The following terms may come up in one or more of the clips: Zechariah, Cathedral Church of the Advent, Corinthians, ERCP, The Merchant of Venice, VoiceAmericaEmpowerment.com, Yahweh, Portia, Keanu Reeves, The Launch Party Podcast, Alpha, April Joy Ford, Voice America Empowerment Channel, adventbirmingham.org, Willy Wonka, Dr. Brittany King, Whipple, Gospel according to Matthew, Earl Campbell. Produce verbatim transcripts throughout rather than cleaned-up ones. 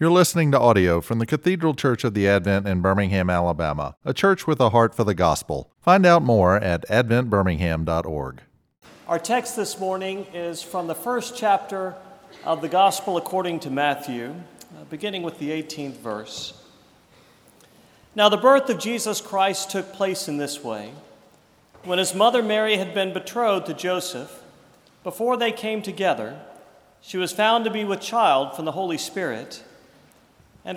You're listening to audio from the Cathedral Church of the Advent in Birmingham, Alabama, a church with a heart for the gospel. Find out more at advent birmingham dot org. Our text this morning is from the first chapter of the Gospel according to Matthew, beginning with the eighteenth verse. Now the birth of Jesus Christ took place in this way. When his mother Mary had been betrothed to Joseph, before they came together, she was found to be with child from the Holy Spirit. And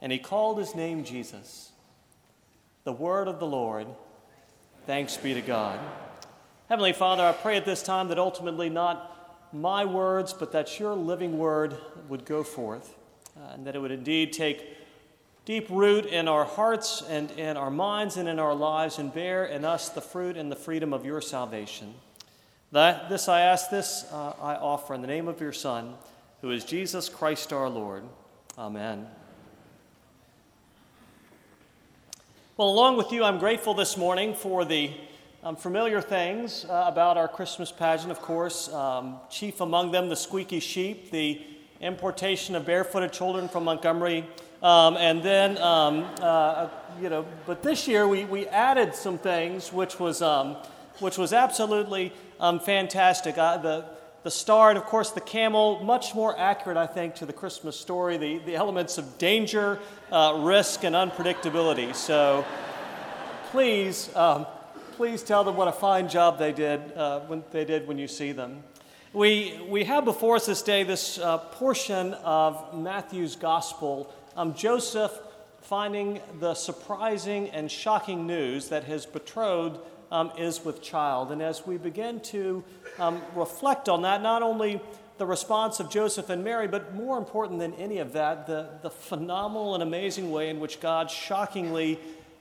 And he called his name Jesus. The word of the Lord. Thanks be to God. Heavenly Father, I pray at this time that ultimately not my words, but that your living word would go forth, uh, and that it would indeed take deep root in our hearts and in our minds and in our lives, and bear in us the fruit and the freedom of your salvation. That, this I ask, this uh, I offer in the name of your Son, who is Jesus Christ our Lord. Amen. Well, along with you, I'm grateful this morning for the um, familiar things uh, about our Christmas pageant, of course. Um, chief among them, the squeaky sheep, the importation of barefooted children from Montgomery, um, and then, um, uh, you know, but this year we, we added some things, which was um, which was absolutely um, fantastic. I, the the star, and of course the camel, much more accurate, I think, to the Christmas story, the, the elements of danger, uh, risk, and unpredictability. So please, um, please tell them what a fine job they did uh, when they did when you see them. We we have before us this day this uh, portion of Matthew's Gospel, um, Joseph finding the surprising and shocking news that his betrothed Um, is with child. And as we begin to um, reflect on that, not only the response of Joseph and Mary, but more important than any of that, the, the phenomenal and amazing way in which God shockingly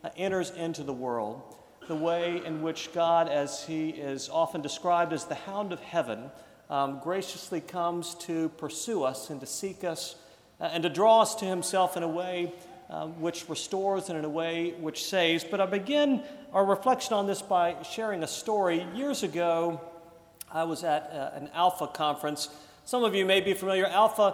uh, enters into the world, the way in which God, as he is often described as the hound of heaven, um, graciously comes to pursue us and to seek us uh, and to draw us to himself in a way Uh, which restores and in a way which saves. But I begin our reflection on this by sharing a story. Years ago, I was at uh, an Alpha conference. Some of you may be familiar. Alpha,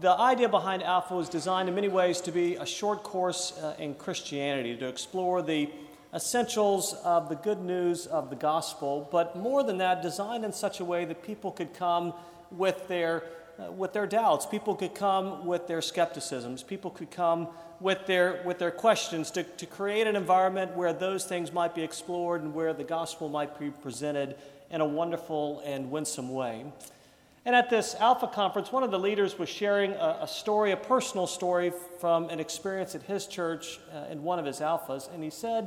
the idea behind Alpha was designed in many ways to be a short course uh, in Christianity, to explore the essentials of the good news of the gospel, but more than that, designed in such a way that people could come with their Uh, with their doubts. People could come with their skepticisms. People could come with their with their questions to, to create an environment where those things might be explored and where the gospel might be presented in a wonderful and winsome way. And at this Alpha conference, one of the leaders was sharing a, a story, a personal story from an experience at his church uh, in one of his Alphas. And he said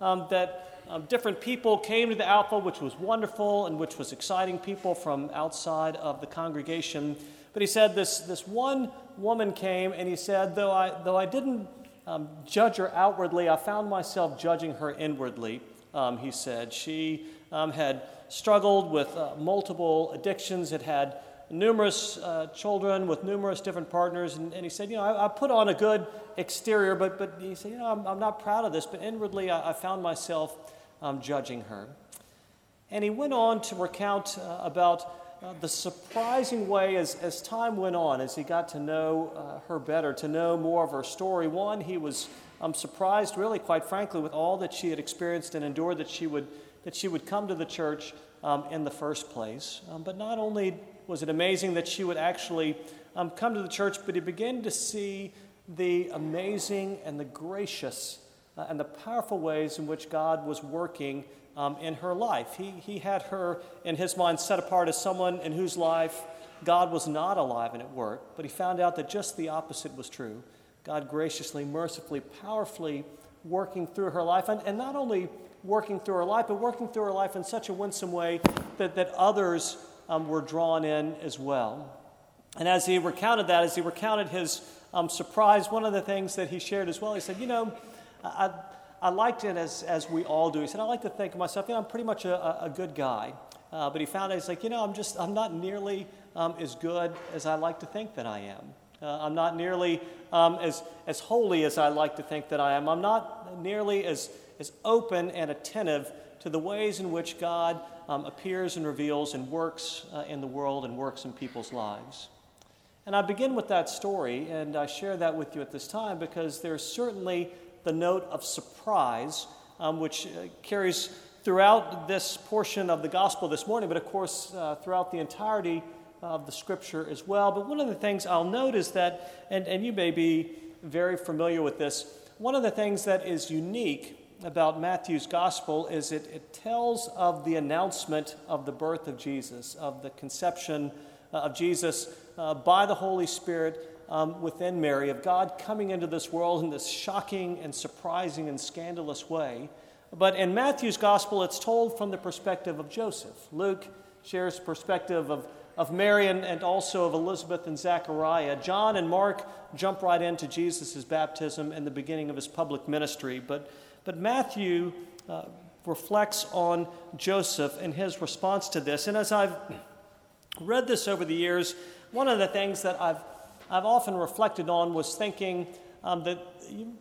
um, that um, different people came to the Alpha, which was wonderful and which was exciting, people from outside of the congregation. But he said this, this one woman came, and he said, though I though I didn't um, judge her outwardly, I found myself judging her inwardly, um, he said. She um, had struggled with uh, multiple addictions, had had numerous uh, children with numerous different partners, and, and he said, you know, I, I put on a good exterior, but but he said, you know, I'm, I'm not proud of this, but inwardly I, I found myself um, judging her. And he went on to recount uh, about Uh, the surprising way as, as time went on, as he got to know uh, her better, to know more of her story. One, he was um, surprised, really, quite frankly, with all that she had experienced and endured, that she would that she would come to the church um, in the first place. Um, but not only was it amazing that she would actually um, come to the church, but he began to see the amazing and the gracious uh, and the powerful ways in which God was working um, in her life. He, he had her, in his mind, set apart as someone in whose life God was not alive and at work, but he found out that just the opposite was true. God graciously, mercifully, powerfully working through her life, and, and not only working through her life, but working through her life in such a winsome way that, that others um, were drawn in as well. And as he recounted that, as he recounted his um, surprise, one of the things that he shared as well, he said, you know, I I liked it as as we all do. He said, I like to think of myself, you know, I'm pretty much a, a good guy. Uh, but he found out, he's like, you know, I'm just, I'm not nearly um, as good as I like to think that I am. Uh, I'm not nearly um, as as holy as I like to think that I am. I'm not nearly as, as open and attentive to the ways in which God um, appears and reveals and works uh, in the world and works in people's lives. And I begin with that story, and I share that with you at this time because there's certainly the note of surprise, um, which uh, carries throughout this portion of the gospel this morning, but of course uh, throughout the entirety of the scripture as well. But one of the things I'll note is that, and, and you may be very familiar with this, one of the things that is unique about Matthew's gospel is it, it tells of the announcement of the birth of Jesus, of the conception of Jesus uh, by the Holy Spirit um, within Mary, of God coming into this world in this shocking and surprising and scandalous way. But in Matthew's gospel, it's told from the perspective of Joseph. Luke shares the perspective of of Mary and, and also of Elizabeth and Zechariah. John and Mark jump right into Jesus' baptism and the beginning of his public ministry. But, but Matthew uh, reflects on Joseph and his response to this. And as I've read this over the years, one of the things that I've, I've often reflected on was thinking um, that you,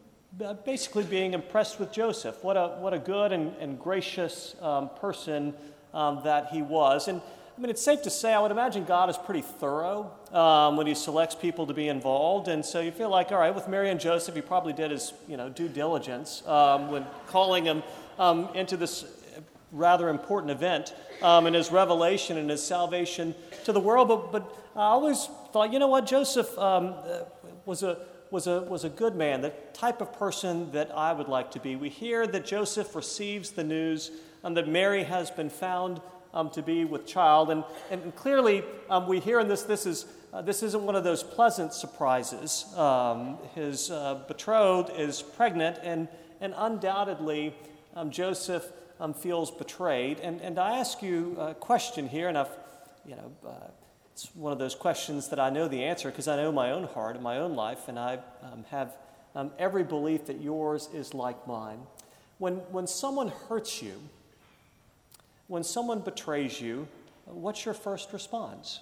basically being impressed with Joseph. What a, what a good and, and gracious um, person um, that he was. And I mean, it's safe to say, I would imagine God is pretty thorough um, when he selects people to be involved. And so you feel like, all right, with Mary and Joseph, he probably did his, you know, due diligence um, when calling him um, into this rather important event um, in his revelation and his salvation to the world. But, but I always thought, you know what, Joseph um, was a was a was a good man, the type of person that I would like to be. We hear that Joseph receives the news um, that Mary has been found Um, to be with child, and and clearly um, we hear in this this is uh, this isn't one of those pleasant surprises. Um, his uh, betrothed is pregnant, and and undoubtedly um, Joseph um, feels betrayed. And and I ask you a question here, and I've you know uh, it's one of those questions that I know the answer because I know my own heart and my own life, and I um, have um, every belief that yours is like mine. When when someone hurts you, when someone betrays you, what's your first response?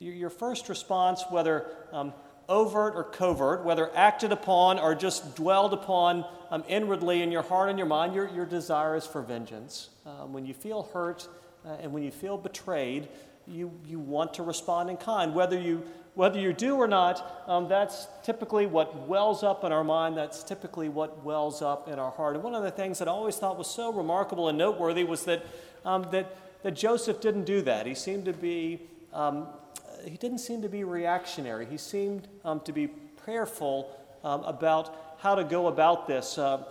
Your first response, whether um, overt or covert, whether acted upon or just dwelled upon um, inwardly in your heart and your mind, your, your desire is for vengeance. Um, when you feel hurt uh, and when you feel betrayed, you, you want to respond in kind. Whether you whether you do or not, um, that's typically what wells up in our mind. That's typically what wells up in our heart. And one of the things that I always thought was so remarkable and noteworthy was that um, that, that Joseph didn't do that. He seemed to be um, he didn't seem to be reactionary. He seemed um, to be prayerful um, about how to go about this. Uh,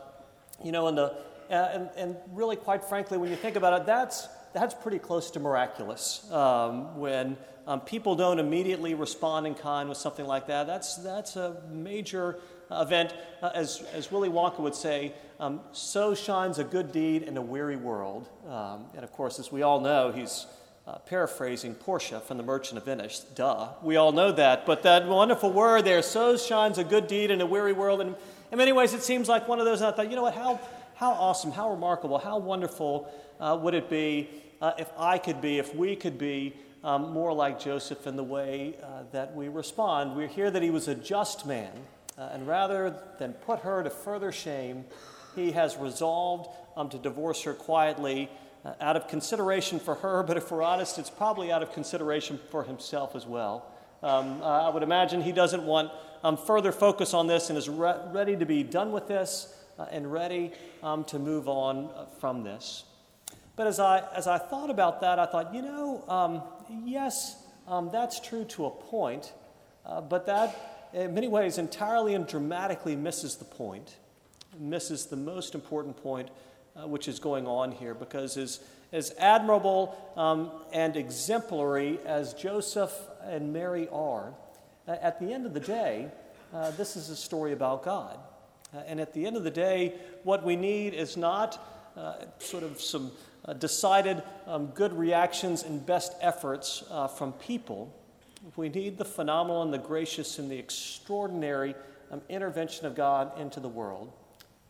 you know, and the uh, and and really, quite frankly, when you think about it, that's. That's pretty close to miraculous. Um, when um, people don't immediately respond in kind with something like that, that's that's a major event. Uh, as as Willy Wonka would say, um, so shines a good deed in a weary world. Um, and of course, as we all know, he's uh, paraphrasing Portia from The Merchant of Venice. Duh, we all know that. But that wonderful word there, so shines a good deed in a weary world. And in many ways, it seems like one of those. And I thought, you know what? How how awesome, how remarkable, how wonderful uh, would it be? Uh, if I could be, if we could be um, more like Joseph in the way uh, that we respond. We hear that he was a just man, uh, and rather than put her to further shame, he has resolved um, to divorce her quietly uh, out of consideration for her, but if we're honest, it's probably out of consideration for himself as well. Um, uh, I would imagine he doesn't want um, further focus on this and is re- ready to be done with this uh, and ready um, to move on uh, from this. But as I as I thought about that, I thought, you know, um, yes, um, that's true to a point, uh, but that in many ways entirely and dramatically misses the point. misses the most important point uh, which is going on here, because as, as admirable um, and exemplary as Joseph and Mary are, uh, at the end of the day, uh, this is a story about God. Uh, and at the end of the day, what we need is not uh, sort of some uh, decided um, good reactions and best efforts uh, from people. We need the phenomenal and the gracious and the extraordinary um, intervention of God into the world.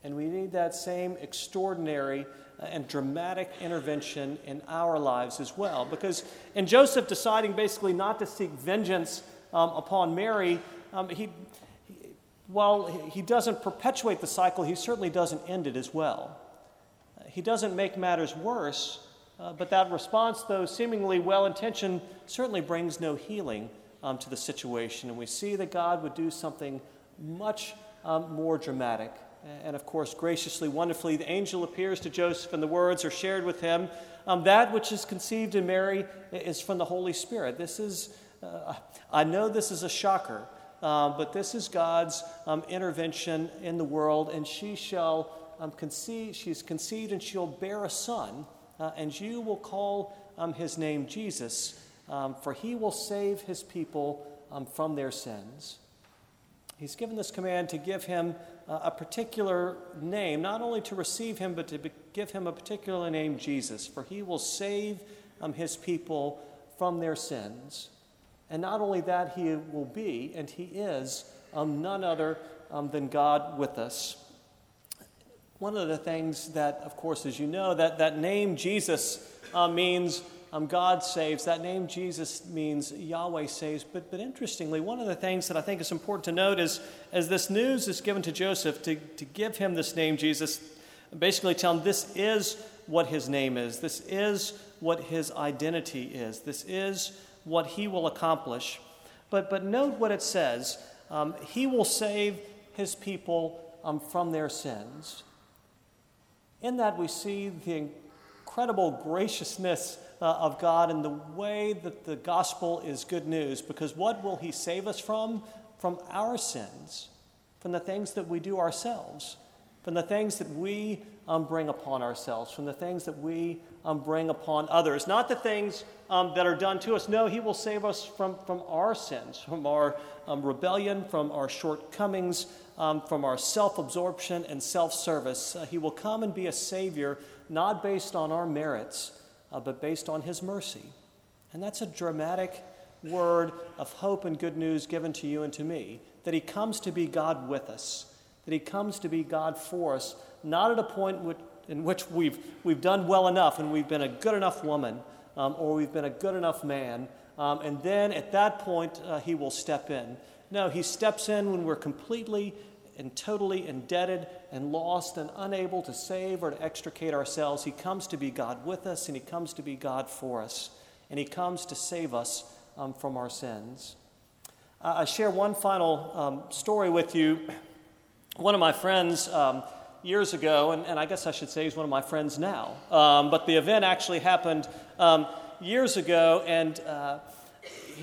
And we need that same extraordinary uh, and dramatic intervention in our lives as well. Because in Joseph deciding basically not to seek vengeance um, upon Mary, um, he, he, while he doesn't perpetuate the cycle, he certainly doesn't end it as well. Uh, he doesn't make matters worse. Uh, but that response, though seemingly well-intentioned, certainly brings no healing um, to the situation. And we see that God would do something much um, more dramatic. And, of course, graciously, wonderfully, the angel appears to Joseph, and the words are shared with him. Um, that which is conceived in Mary is from the Holy Spirit. This is, uh, I know this is a shocker, uh, but this is God's um, intervention in the world. And she shall um, conceive, she's conceived, and she'll bear a son. Uh, and you will call um, his name Jesus, um, for he will save his people um, from their sins. He's given this command to give him uh, a particular name, not only to receive him, but to be- give him a particular name, Jesus, for he will save um, his people from their sins. And not only that, he will be, and he is, um, none other um, than God with us. One of the things that, of course, as you know, that, that name Jesus uh, means um, God saves. That name Jesus means Yahweh saves. But but interestingly, one of the things that I think is important to note is as this news is given to Joseph to, to give him this name Jesus, basically tell him this is what his name is. This is what his identity is. This is what he will accomplish. But, but note what it says. Um, he will save his people um, from their sins. In that we see the incredible graciousness uh, of God and the way that the gospel is good news. Because what will he save us from? From our sins, from the things that we do ourselves, from the things that we um, bring upon ourselves, from the things that we um, bring upon others. Not the things um, that are done to us. No, he will save us from, from our sins, from our um, rebellion, from our shortcomings, Um, from our self-absorption and self-service. Uh, he will come and be a Savior, not based on our merits, uh, but based on his mercy. And that's a dramatic word of hope and good news given to you and to me, that he comes to be God with us, that he comes to be God for us, not at a point which, in which we've, we've done well enough and we've been a good enough woman um, or we've been a good enough man, um, and then at that point uh, he will step in. No, he steps in when we're completely and totally indebted and lost and unable to save or to extricate ourselves. He comes to be God with us, and he comes to be God for us, and he comes to save us um, from our sins. Uh, I share one final um, story with you. One of my friends um, years ago, and, and I guess I should say he's one of my friends now, um, but the event actually happened um, years ago, and uh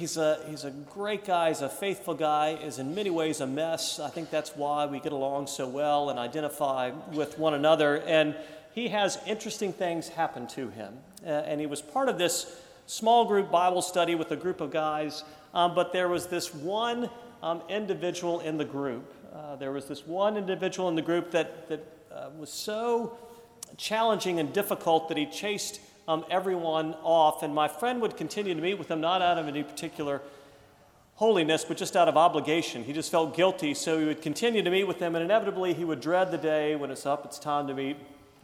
He's a he's a great guy, he's a faithful guy, is in many ways a mess. I think that's why we get along so well and identify with one another. And he has interesting things happen to him. Uh, and he was part of this small group Bible study with a group of guys, um, but there was this one um, individual in the group. Uh, there was this one individual in the group that, that uh, was so challenging and difficult that he chased Um, everyone off, and my friend would continue to meet with him, not out of any particular holiness, but just out of obligation. He just felt guilty, so he would continue to meet with him, and inevitably he would dread the day when it's up, it's time to meet,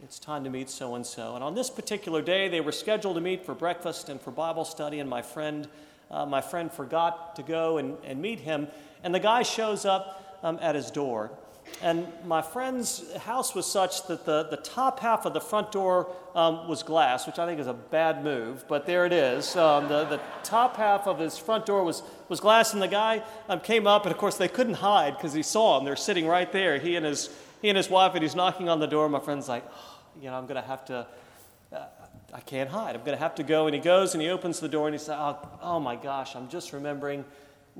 it's time to meet so-and-so. And on this particular day, they were scheduled to meet for breakfast and for Bible study, and my friend uh, my friend forgot to go and, and meet him, and the guy shows up um, at his door. And my friend's house was such that the, the top half of the front door um, was glass, which I think is a bad move, but there it is. Um, the, the top half of his front door was, was glass, and the guy um, came up, and of course they couldn't hide because he saw him. They're sitting right there, he and his he and his wife, and he's knocking on the door. My friend's like, oh, you know, I'm going to have to, uh, I can't hide. I'm going to have to go. And he goes, and he opens the door, and he says, oh, oh my gosh, I'm just remembering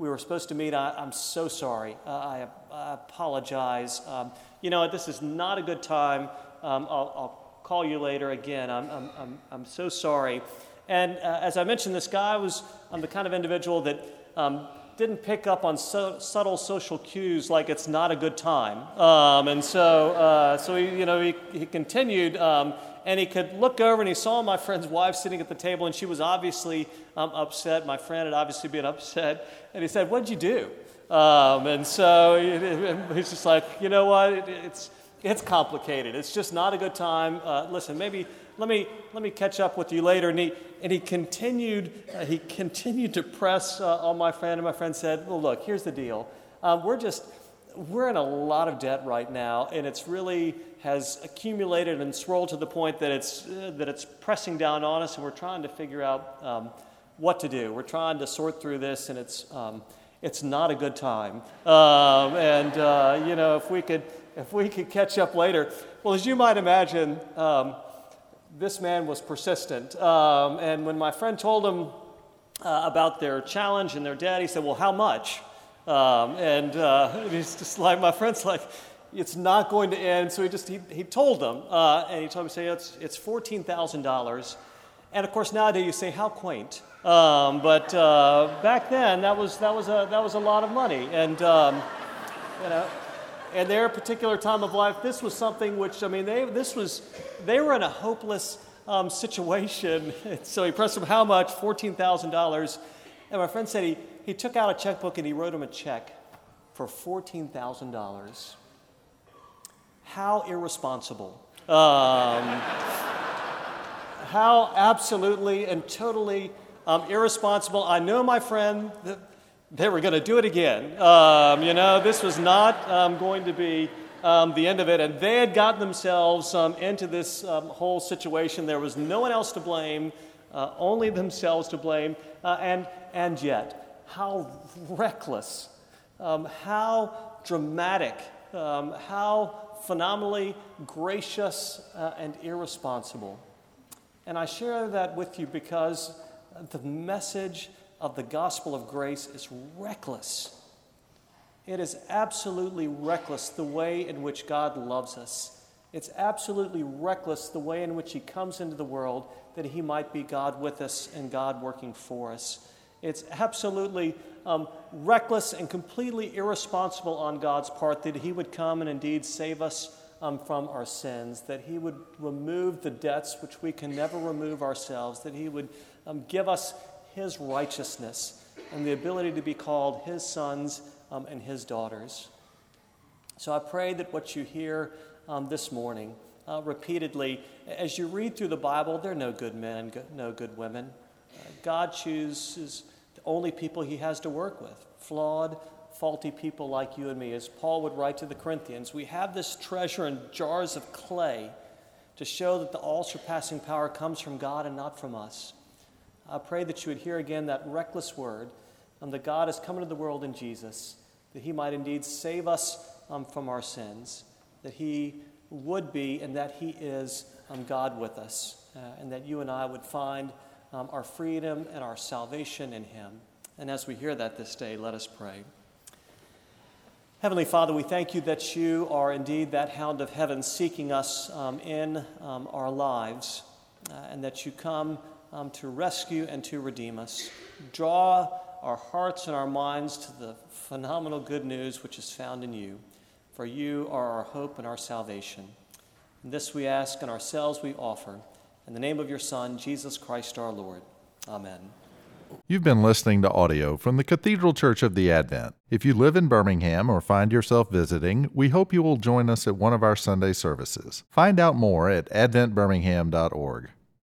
we were supposed to meet. I, I'm so sorry. Uh, I, I apologize. Um, you know, this is not a good time. Um, I'll, I'll call you later again. I'm, I'm, I'm, I'm so sorry. And uh, as I mentioned, this guy was um, the kind of individual that um, didn't pick up on so, subtle social cues, like it's not a good time. Um, and so, uh, so he, you know, he, he continued, um, and he could look over and he saw my friend's wife sitting at the table, and she was obviously um, upset. My friend had obviously been upset, and he said, "What'd you do?" Um, and so he, he's just like, you know what? It, it's it's complicated. It's just not a good time. Uh, listen, maybe. Let me let me catch up with you later. And he and he continued uh, he continued to press uh, on my friend. And my friend said, "Well, look, here's the deal. Um, we're just we're in a lot of debt right now, and it's really has accumulated and swirled to the point that it's uh, that it's pressing down on us, and we're trying to figure out um, what to do. We're trying to sort through this, and it's um, it's not a good time. Um, and uh, you know, if we could if we could catch up later." Well, as you might imagine. Um, This man was persistent, um, and when my friend told him uh, about their challenge and their debt, he said, "Well, how much?" Um, and uh, he's just like, my friend's like, "It's not going to end." So he just he, he told them, uh, and he told me, "Say it's it's fourteen thousand dollars." And of course, nowadays you say, "How quaint," um, but uh, back then that was that was a that was a lot of money, and um, you know. And their particular time of life, this was something which, I mean, they this was, they were in a hopeless um, situation. So he pressed him, how much? fourteen thousand dollars. And my friend said he, he took out a checkbook and he wrote him a check for fourteen thousand dollars. How irresponsible. Um, how absolutely and totally um, irresponsible. I know my friend... The, They were going to do it again. Um, you know, this was not um, going to be um, the end of it. And they had gotten themselves um, into this um, whole situation. There was no one else to blame, uh, only themselves to blame. Uh, and and yet, how reckless, um, how dramatic, um, how phenomenally gracious uh, and irresponsible. And I share that with you because the message of the gospel of grace is reckless. It is absolutely reckless the way in which God loves us. It's absolutely reckless the way in which he comes into the world that he might be God with us and God working for us. It's absolutely um, reckless and completely irresponsible on God's part that he would come and indeed save us um, from our sins, that he would remove the debts which we can never remove ourselves, that he would um, give us his righteousness, and the ability to be called his sons um, and his daughters. So I pray that what you hear um, this morning, uh, repeatedly, as you read through the Bible, there are no good men and go- no good women. Uh, God chooses the only people he has to work with, flawed, faulty people like you and me. As Paul would write to the Corinthians, we have this treasure in jars of clay to show that the all-surpassing power comes from God and not from us. I pray that you would hear again that reckless word um, that God has come into the world in Jesus, that he might indeed save us um, from our sins, that he would be and that he is um, God with us, uh, and that you and I would find um, our freedom and our salvation in him. And as we hear that this day, let us pray. Heavenly Father, we thank you that you are indeed that hound of heaven seeking us um, in um, our lives, uh, and that you come Um, to rescue and to redeem us. Draw our hearts and our minds to the phenomenal good news which is found in you, for you are our hope and our salvation. And this we ask and ourselves we offer. In the name of your Son, Jesus Christ our Lord. Amen. You've been listening to audio from the Cathedral Church of the Advent. If you live in Birmingham or find yourself visiting, we hope you will join us at one of our Sunday services. Find out more at advent birmingham dot org.